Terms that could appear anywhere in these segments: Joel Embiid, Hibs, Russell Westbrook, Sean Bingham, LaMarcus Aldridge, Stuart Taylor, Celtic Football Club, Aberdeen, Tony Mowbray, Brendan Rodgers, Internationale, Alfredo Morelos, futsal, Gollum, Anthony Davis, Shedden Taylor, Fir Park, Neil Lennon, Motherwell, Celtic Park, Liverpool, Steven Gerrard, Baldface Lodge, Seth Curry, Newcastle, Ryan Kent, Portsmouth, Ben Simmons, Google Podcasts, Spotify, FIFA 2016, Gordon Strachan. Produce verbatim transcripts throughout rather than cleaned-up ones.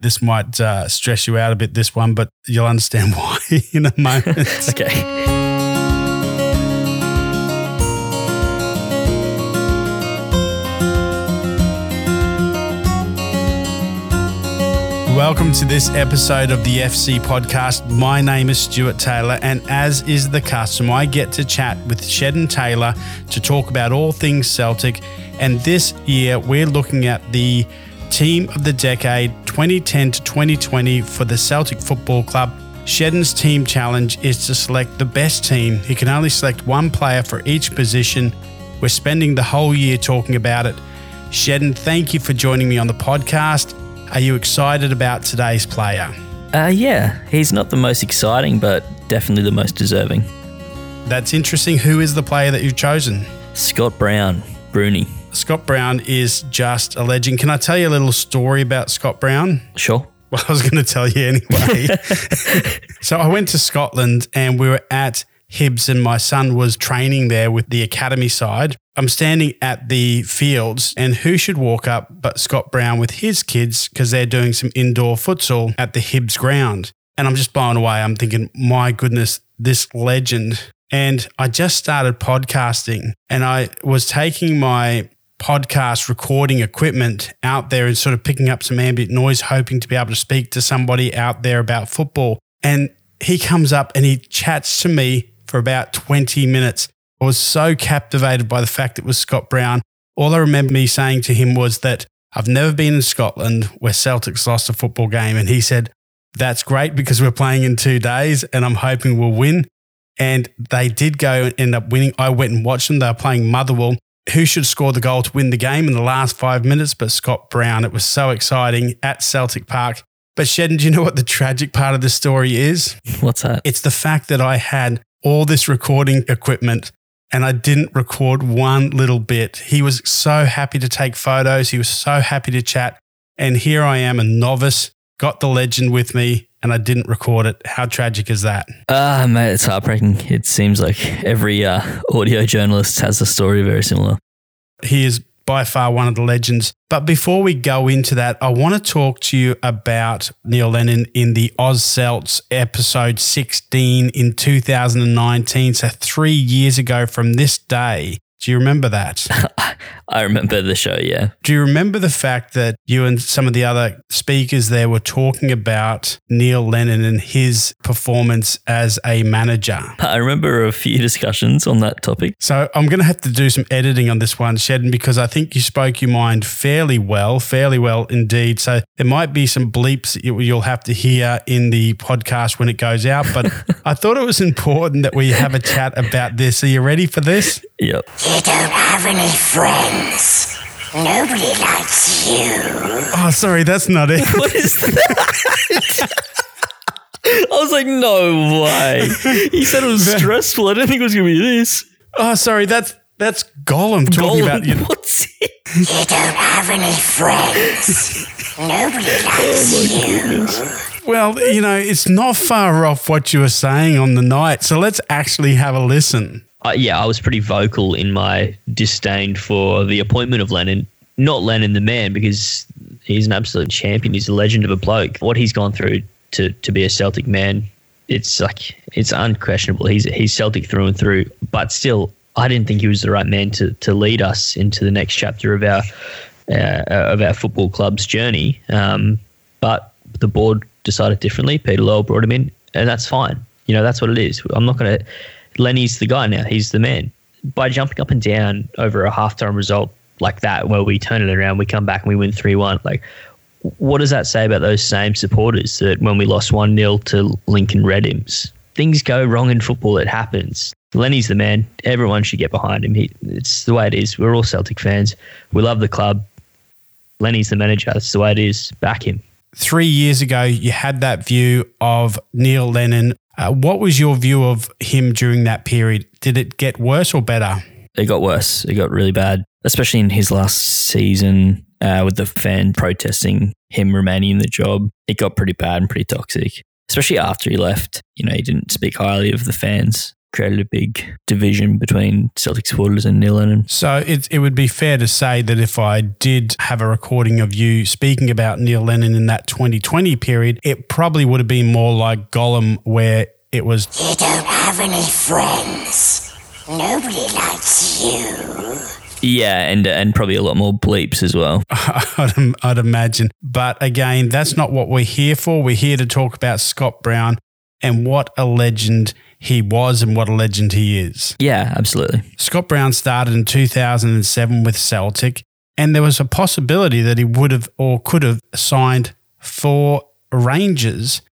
This might uh, stress you out a bit, this one, but you'll understand why in a moment. Okay. Welcome to this episode of the F C Podcast. My name is Stuart Taylor, and as is the custom, I get to chat with Shedden Taylor to talk about all things Celtic. And this year, we're looking at the Team of the Decade twenty ten to twenty twenty for the Celtic Football Club. Shedden's team challenge is to select the best team. He can only select one player for each position. We're spending the whole year talking about it. Shedden, thank you for joining me on the podcast. Are you excited about today's player? Uh, yeah, he's not the most exciting, but definitely the most deserving. That's interesting. Who is the player that you've chosen? Scott Brown, Bruni. Scott Brown is just a legend. Can I tell you a little story about Scott Brown? Sure. Well, I was going to tell you anyway. So I went to Scotland and we were at Hibs and my son was training there with the academy side. I'm standing at the fields and who should walk up but Scott Brown with his kids because they're doing some indoor futsal at the Hibs ground. And I'm just blown away. I'm thinking, my goodness, this legend. And I just started podcasting and I was taking my podcast recording equipment out there and sort of picking up some ambient noise, hoping to be able to speak to somebody out there about football. And he comes up and he chats to me for about twenty minutes. I was so captivated by the fact it was Scott Brown. All I remember me saying to him was that I've never been in Scotland where Celtics lost a football game. And he said, that's great because we're playing in two days and I'm hoping we'll win. And they did go and end up winning. I went and watched them. They were playing Motherwell. Who should score the goal to win the game in the last five minutes? But Scott Brown. It was so exciting at Celtic Park. But Shedden, do you know what the tragic part of the story is? What's that? It's the fact that I had all this recording equipment and I didn't record one little bit. He was so happy to take photos. He was so happy to chat. And here I am, a novice, got the legend with me, and I didn't record it. How tragic is that? Ah, uh, mate, it's heartbreaking. It seems like every uh, audio journalist has a story very similar. He is by far one of the legends. But before we go into that, I want to talk to you about Neil Lennon in the Oz Celts episode sixteen in two thousand nineteen. So three years ago from this day. Do you remember that? I remember the show, yeah. Do you remember the fact that you and some of the other speakers there were talking about Neil Lennon and his performance as a manager? I remember a few discussions on that topic. So I'm going to have to do some editing on this one, Shedden, because I think you spoke your mind fairly well, fairly well indeed. So there might be some bleeps that you'll have to hear in the podcast when it goes out, but I thought it was important that we have a chat about this. Are you ready for this? Yep. You don't have any friends. Nobody likes you. Oh, sorry, that's not it. What is that? I was like, no way. He said it was stressful. I didn't think it was going to be this. Oh, sorry, that's that's Gollum talking Gollum, about you. What's it? You don't have any friends. Nobody likes oh you. Goodness. Well, you know, it's not far off what you were saying on the night, so let's actually have a listen. Uh, yeah, I was pretty vocal in my disdain for the appointment of Lennon. Not Lennon the man, because he's an absolute champion. He's a legend of a bloke. What he's gone through to, to be a Celtic man, it's like it's unquestionable. He's he's Celtic through and through. But still, I didn't think he was the right man to, to lead us into the next chapter of our uh, of our football club's journey. Um, but the board decided differently. Peter Lowell brought him in, and that's fine. You know, that's what it is. I'm not going to... Lenny's the guy now. He's the man. By jumping up and down over a halftime result like that, where we turn it around, we come back and we win three one. Like, what does that say about those same supporters that when we lost one nil to Lincoln Redims? Things go wrong in football. It happens. Lenny's the man. Everyone should get behind him. He, it's the way it is. We're all Celtic fans. We love the club. Lenny's the manager. That's the way it is. Back him. Three years ago, you had that view of Neil Lennon. Uh, what was your view of him during that period? Did it get worse or better? It got worse. It got really bad, especially in his last season uh, with the fan protesting him remaining in the job. It got pretty bad and pretty toxic, especially after he left. You know, he didn't speak highly of the fans created a big division between Celtic supporters and Neil Lennon. So it it would be fair to say that if I did have a recording of you speaking about Neil Lennon in that twenty twenty period, it probably would have been more like Gollum, where it was, "You don't have any friends. Nobody likes you." Yeah, and and probably a lot more bleeps as well. I'd, I'd imagine. But again, that's not what we're here for. We're here to talk about Scott Brown and what a legend he was and what a legend he is. Yeah, absolutely. Scott Brown started in two thousand seven with Celtic, and there was a possibility that he would have or could have signed for Rangers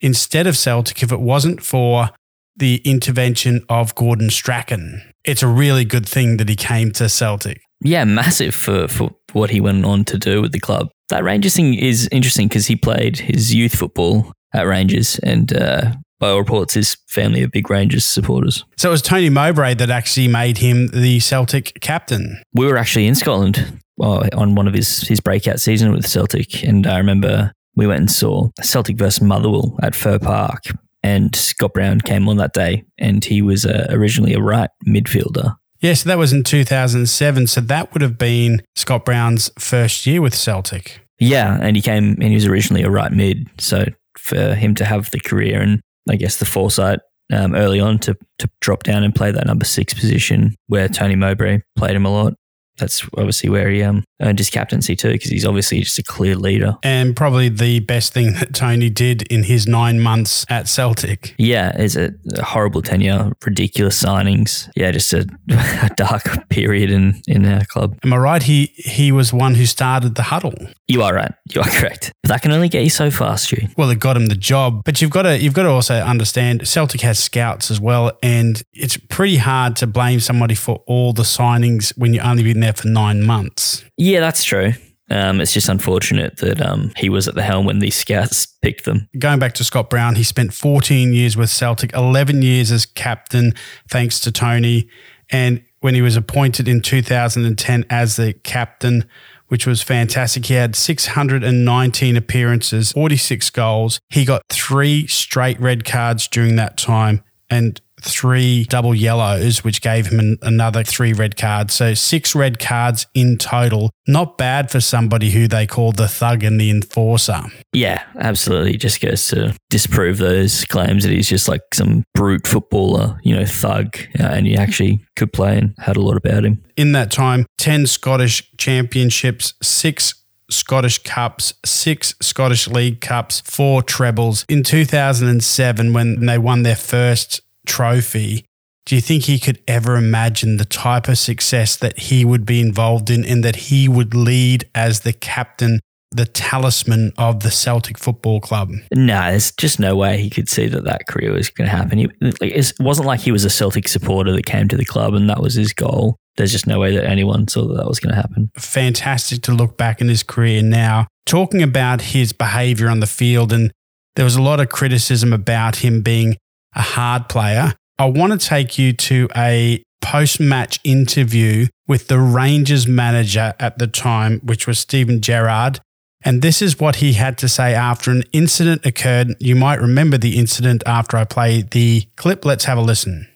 instead of Celtic if it wasn't for the intervention of Gordon Strachan. It's a really good thing that he came to Celtic. Yeah, massive for, for what he went on to do with the club. That Rangers thing is interesting because he played his youth football at Rangers, and uh, by all reports, his family are big Rangers supporters. So it was Tony Mowbray that actually made him the Celtic captain. We were actually in Scotland well, on one of his, his breakout season with Celtic, and I remember we went and saw Celtic versus Motherwell at Fir Park. And Scott Brown came on that day, and he was uh, originally a right midfielder. Yeah, so that was in two thousand seven. So that would have been Scott Brown's first year with Celtic. Yeah, and he came and he was originally a right mid. So for him to have the career and I guess the foresight um, early on to, to drop down and play that number six position where Tony Mowbray played him a lot. That's obviously where he um, earned his captaincy too, because he's obviously just a clear leader. And probably the best thing that Tony did in his nine months at Celtic. Yeah, it's a, a horrible tenure, ridiculous signings. Yeah, just a, a dark period in, in our club. Am I right? He he was one who started the huddle. You are right. You are correct. But that can only get you so far, Stu. Well, it got him the job. But you've got to you've got to also understand Celtic has scouts as well, and it's pretty hard to blame somebody for all the signings when you've only been there for nine months. Yeah, that's true. Um, it's just unfortunate that um, he was at the helm when these scouts picked them. Going back to Scott Brown, he spent fourteen years with Celtic, eleven years as captain, thanks to Tony. And when he was appointed in two thousand ten as the captain, which was fantastic, he had six hundred nineteen appearances, forty-six goals. He got three straight red cards during that time and three double yellows, which gave him an, another three red cards. So six red cards in total. Not bad for somebody who they called the thug and the enforcer. Yeah, absolutely. Just goes to disprove those claims that he's just like some brute footballer, you know, thug, uh, and he actually could play and had a lot about him. In that time, ten Scottish championships, six Scottish Cups, six Scottish League Cups, four trebles. In two thousand seven, when they won their first trophy, do you think he could ever imagine the type of success that he would be involved in and that he would lead as the captain, the talisman of the Celtic Football Club? No, there's just no way he could see that that career was going to happen. He, it wasn't like he was a Celtic supporter that came to the club and that was his goal. There's just no way that anyone saw that that was going to happen. Fantastic to look back in his career now. Talking about his behaviour on the field, and there was a lot of criticism about him being a hard player. I want to take you to a post-match interview with the Rangers manager at the time, which was Steven Gerrard. And this is what he had to say after an incident occurred. You might remember the incident after I play the clip. Let's have a listen.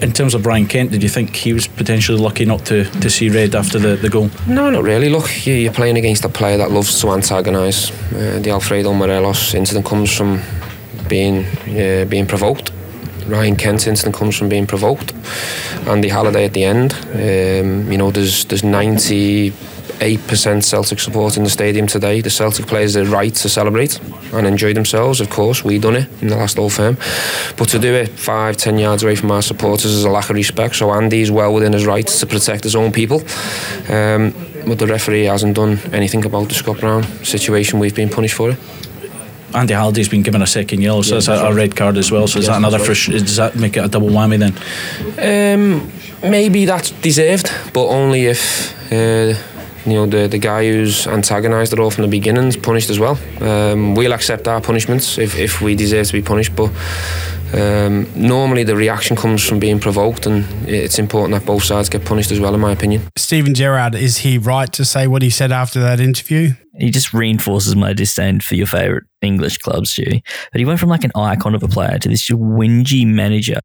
In terms of Ryan Kent, did you think he was potentially lucky not to, to see red after the, the goal? No, not really. Look, you're playing against a player that loves to antagonise. Uh, the Alfredo Morelos incident comes from being uh, being provoked. Ryan Kent's incident comes from being provoked. Andy Halliday at the end. Um, you know, there's there's ninety-eight percent Celtic support in the stadium today. The Celtic players are right to celebrate and enjoy themselves. Of course, we done it in the last Old Firm, but to do it five, ten yards away from our supporters is a lack of respect. So Andy's well within his rights to protect his own people. Um, but the referee hasn't done anything about the Scott Brown situation. We've been punished for it. Andy Halliday's been given a second yellow, so yeah, that's a, a red card as well. So is yes, that another? Frust- does that make it a double whammy then? Um, maybe that's deserved, but only if uh, you know the the guy who's antagonised it all from the beginning is punished as well. Um, we'll accept our punishments if if we deserve to be punished, but um, normally the reaction comes from being provoked, and it's important that both sides get punished as well, in my opinion. Steven Gerrard, is he right to say what he said after that interview? He just reinforces my disdain for your favourite English clubs, Stu. But he went from like an icon of a player to this whingy manager.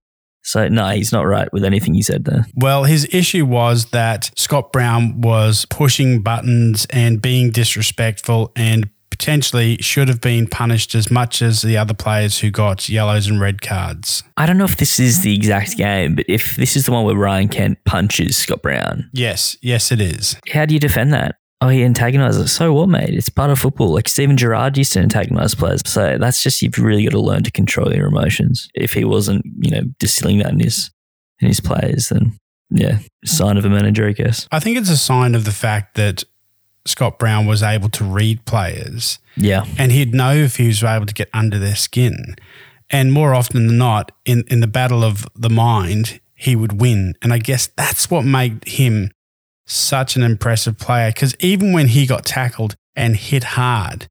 So, no, he's not right with anything he said there. Well, his issue was that Scott Brown was pushing buttons and being disrespectful and potentially should have been punished as much as the other players who got yellows and red cards. I don't know if this is the exact game, but if this is the one where Ryan Kent punches Scott Brown. Yes, yes it is. How do you defend that? Oh, he antagonises. So what, mate? It's part of football. Like Steven Gerrard used to antagonise players. So that's just, you've really got to learn to control your emotions. If he wasn't, you know, distilling that in his, in his players, then yeah, sign of a manager, I guess. I think it's a sign of the fact that Scott Brown was able to read players. Yeah. And he'd know if he was able to get under their skin. And more often than not, in, in the battle of the mind, he would win. And I guess that's what made him such an impressive player, because even when he got tackled and hit hard,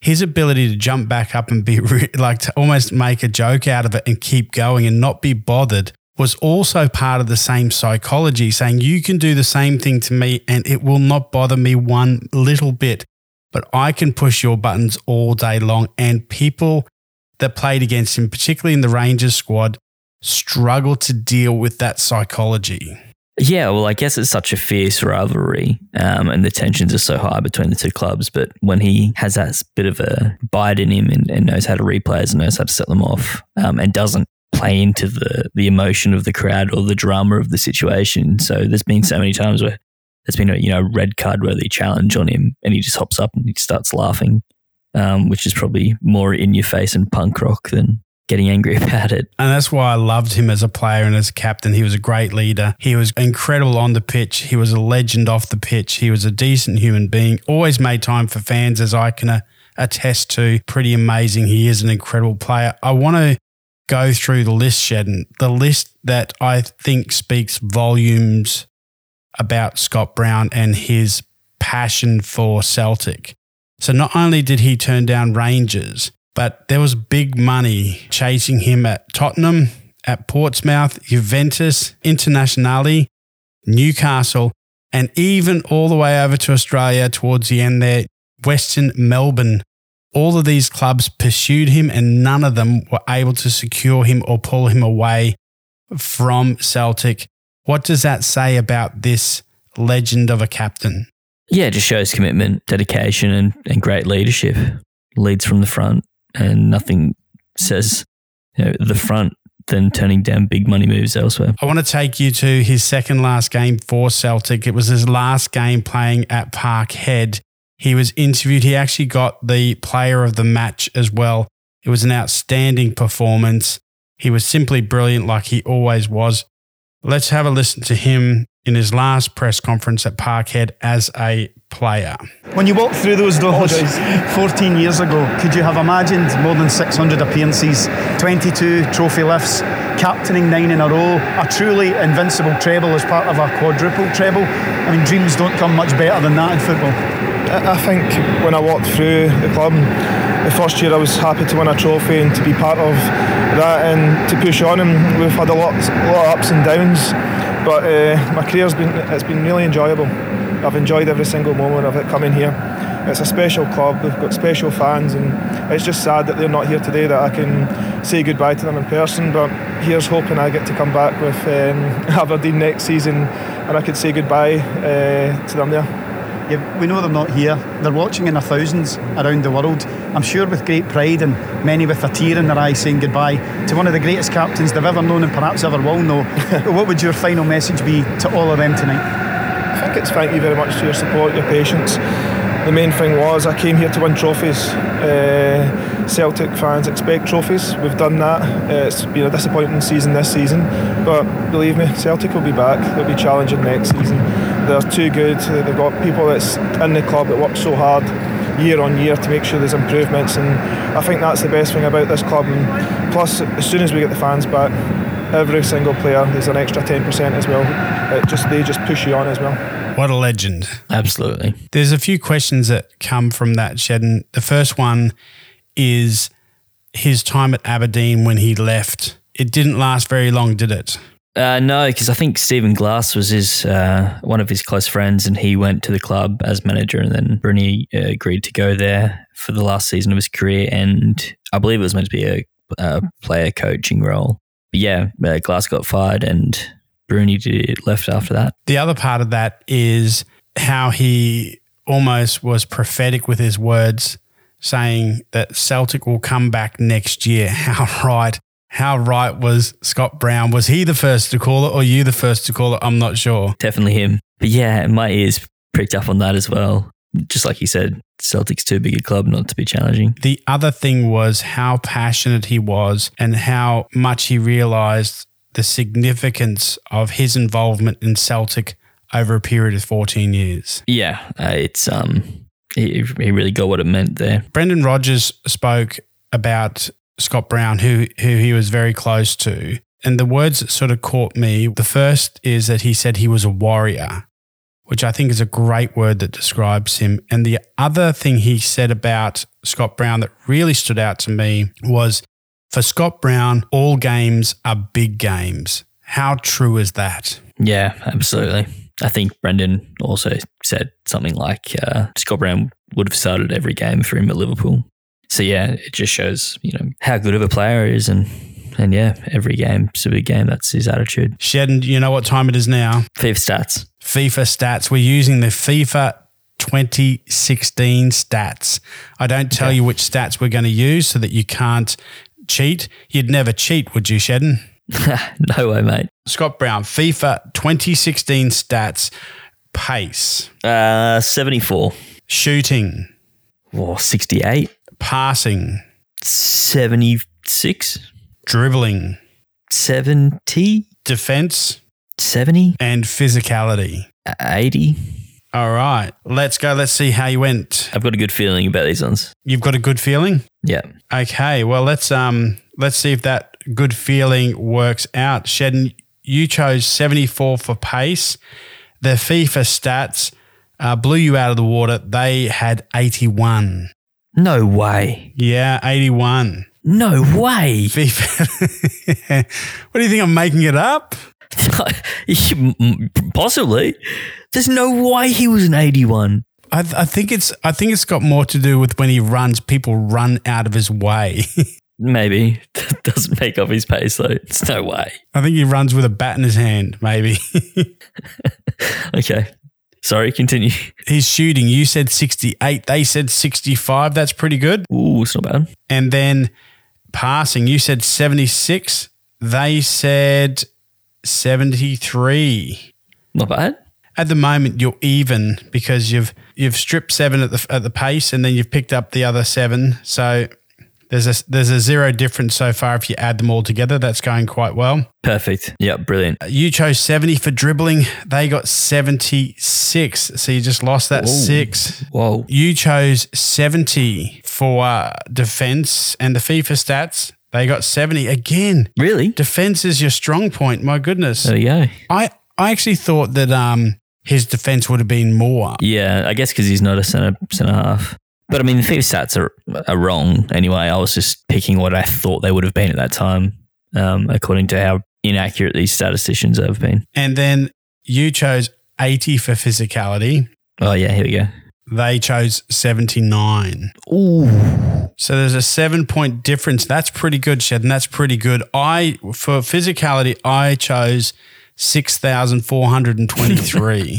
his ability to jump back up and be re- like to almost make a joke out of it and keep going and not be bothered was also part of the same psychology, saying you can do the same thing to me and it will not bother me one little bit, but I can push your buttons all day long. And people that played against him, particularly in the Rangers squad, struggled to deal with that psychology. Yeah, well, I guess it's such a fierce rivalry um, and the tensions are so high between the two clubs. But when he has that bit of a bite in him and, and knows how to read players and knows how to set them off um, and doesn't play into the, the emotion of the crowd or the drama of the situation. So there's been so many times where there's been a you know red card worthy challenge on him and he just hops up and he starts laughing, um, which is probably more in your face and punk rock than getting angry about it. And that's why I loved him as a player and as a captain. He was a great leader. He was incredible on the pitch. He was a legend off the pitch. He was a decent human being. Always made time for fans, as I can uh, attest to. Pretty amazing. He is an incredible player. I want to go through the list, Shedden, the list that I think speaks volumes about Scott Brown and his passion for Celtic. So not only did he turn down Rangers, but there was big money chasing him at Tottenham, at Portsmouth, Juventus, Internationale, Newcastle, and even all the way over to Australia towards the end there, Western Melbourne. All of these clubs pursued him and none of them were able to secure him or pull him away from Celtic. What does that say about this legend of a captain? Yeah, it just shows commitment, dedication and, and great leadership. Leads from the front. And nothing says you know, the front than turning down big money moves elsewhere. I want to take you to his second last game for Celtic. It was his last game playing at Parkhead. He was interviewed. He actually got the player of the match as well. It was an outstanding performance. He was simply brilliant like he always was. Let's have a listen to him in his last press conference at Parkhead as a player. When you walked through those doors fourteen years ago, could you have imagined more than six hundred appearances, twenty-two trophy lifts, captaining nine in a row, a truly invincible treble as part of a quadruple treble? I mean, dreams don't come much better than that in football. I think when I walked through the club, the first year I was happy to win a trophy and to be part of that and to push on, and we've had a lot, a lot of ups and downs. But uh, my career's been it's been really enjoyable. I've enjoyed every single moment of it coming here. It's a special club, they've got special fans, and it's just sad that they're not here today, that I can say goodbye to them in person, but here's hoping I get to come back with um, Aberdeen next season and I can say goodbye uh, to them there. Yeah, we know they're not here, they're watching in the thousands around the world, I'm sure with great pride and many with a tear in their eye saying goodbye to one of the greatest captains they've ever known and perhaps ever will know. What would your final message be to all of them tonight? I think it's thank you very much for your support, your patience. The main thing was I came here to win trophies. Uh, Celtic fans expect trophies. We've done that. Uh, it's been a disappointing season this season, but believe me, Celtic will be back. They'll be challenging next season. They're too good. They've got people that's in the club that work so hard year on year to make sure there's improvements, and I think that's the best thing about this club. And plus, as soon as we get the fans back, every single player is an extra ten percent as well. It just They just push you on as well. What a legend. Absolutely. There's a few questions that come from that, Shedden. The first one is his time at Aberdeen when he left. It didn't last very long, did it? Uh, no, because I think Stephen Glass was his uh, one of his close friends and he went to the club as manager, and then Bruni uh, agreed to go there for the last season of his career, and I believe it was meant to be a, a player coaching role. But yeah, uh, Glass got fired and Bruni left after that. The other part of that is how he almost was prophetic with his words, saying that Celtic will come back next year. How right, how right was Scott Brown? Was he the first to call it or you the first to call it? I'm not sure. Definitely him. But yeah, my ears pricked up on that as well. Just like you said, Celtic's too big a club not to be challenging. The other thing was how passionate he was and how much he realised the significance of his involvement in Celtic over a period of fourteen years. Yeah, uh, it's um, he, he really got what it meant there. Brendan Rodgers spoke about Scott Brown, who who he was very close to, and the words that sort of caught me, the first is that he said he was a warrior, which I think is a great word that describes him. And the other thing he said about Scott Brown that really stood out to me was, for Scott Brown, all games are big games. How true is that? Yeah, absolutely. I think Brendan also said something like uh, Scott Brown would have started every game for him at Liverpool. So yeah, it just shows, you know, how good of a player he is, and and yeah, every game's a big game. That's his attitude. Shedden, you know what time it is now? FIFA stats. FIFA stats. We're using the FIFA twenty sixteen stats. I don't tell okay. you which stats we're going to use so that you can't cheat. You'd never cheat, would you, Shedden? No way, mate. Scott Brown, FIFA twenty sixteen stats. Pace. Uh, seventy-four. Shooting. Oh, sixty-eight. Passing. seventy-six. Dribbling. seventy. Defense. seventy. And physicality. eighty. All right. Let's go. Let's see how you went. I've got a good feeling about these ones. You've got a good feeling? Yeah. Okay. Well, let's um let's see if that good feeling works out. Shedden, you chose seventy-four for pace. The FIFA stats uh, blew you out of the water. They had eighty-one. No way. Yeah, eighty-one. No way. FIFA. What do you think? I'm making it up? Possibly. There's no way he was an eighty-one. I, th- I think it's. I think it's got more to do with when he runs, people run out of his way. Maybe that doesn't make up his pace though. It's no way. I think he runs with a bat in his hand. Maybe. Okay. Sorry. Continue. His shooting. You said sixty-eight. They said sixty-five. That's pretty good. Ooh, it's not bad. And then passing. You said seventy-six. They said seventy-three. Not bad. At the moment, you're even because you've you've stripped seven at the at the pace, and then you've picked up the other seven. So there's a there's a zero difference so far if you add them all together. That's going quite well. Perfect. Yeah, brilliant. You chose seventy for dribbling. They got seventy-six. So you just lost that Whoa. six. Whoa. You chose seventy for uh, defense, and the FIFA stats. They got seventy again. Really? Defense is your strong point. My goodness. There you go. I, I actually thought that um his defense would have been more. Yeah, I guess because he's not a centre centre half. But I mean, the FIFA stats are, are wrong anyway. I was just picking what I thought they would have been at that time, um, according to how inaccurate these statisticians have been. And then you chose eighty for physicality. Oh, yeah, here we go. They chose seventy-nine. Ooh. So there's a seven-point difference. That's pretty good, Shedden. That's pretty good. I for physicality, I chose six thousand four hundred twenty-three.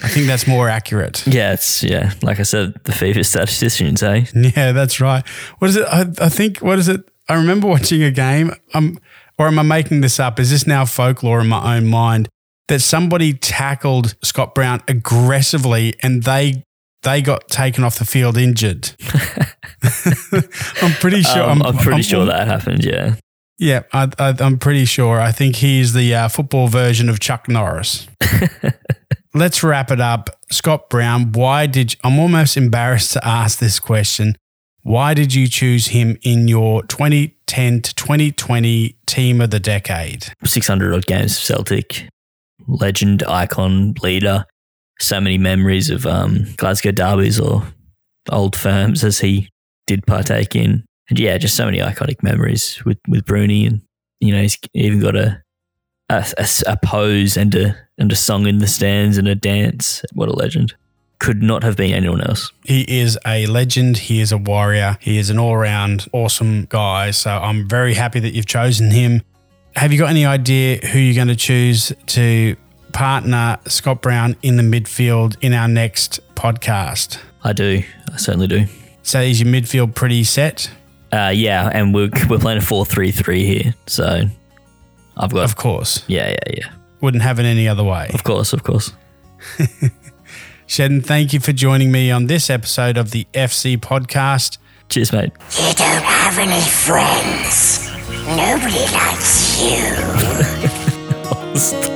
I think that's more accurate. Yeah, it's yeah. Like I said, the FIFA statisticians, eh? Yeah, that's right. What is it? I, I think, what is it? I remember watching a game, um, or am I making this up? Is this now folklore in my own mind? That somebody tackled Scott Brown aggressively and they they got taken off the field injured. I'm pretty sure. Um, I'm, I'm pretty I'm, sure I'm, that happened, yeah. Yeah, I, I, I'm pretty sure. I think he's the uh, football version of Chuck Norris. Let's wrap it up. Scott Brown, why did you, I'm almost embarrassed to ask this question. Why did you choose him in your twenty ten to twenty twenty team of the decade? six hundred odd games for Celtic. Legend, icon, leader. So many memories of um, Glasgow derbies or old firms as he did partake in. And yeah, just so many iconic memories with, with Bruni, and you know, he's even got a a, a, a pose and a and a song in the stands and a dance. What a legend. could not have been anyone else. He is a legend. He is a warrior. He is an all-round awesome guy. So I'm very happy that you've chosen him. Have you got any idea who you're going to choose to partner Scott Brown in the midfield in our next podcast? I do. I certainly do. So is your midfield pretty set? Uh, yeah, and we're we're playing a four three three here. So I've got... Of course. Yeah, yeah, yeah. Wouldn't have it any other way. Of course, of course. Shedden, thank you for joining me on this episode of the F C Podcast. Cheers, mate. You don't have any friends. Nobody likes you.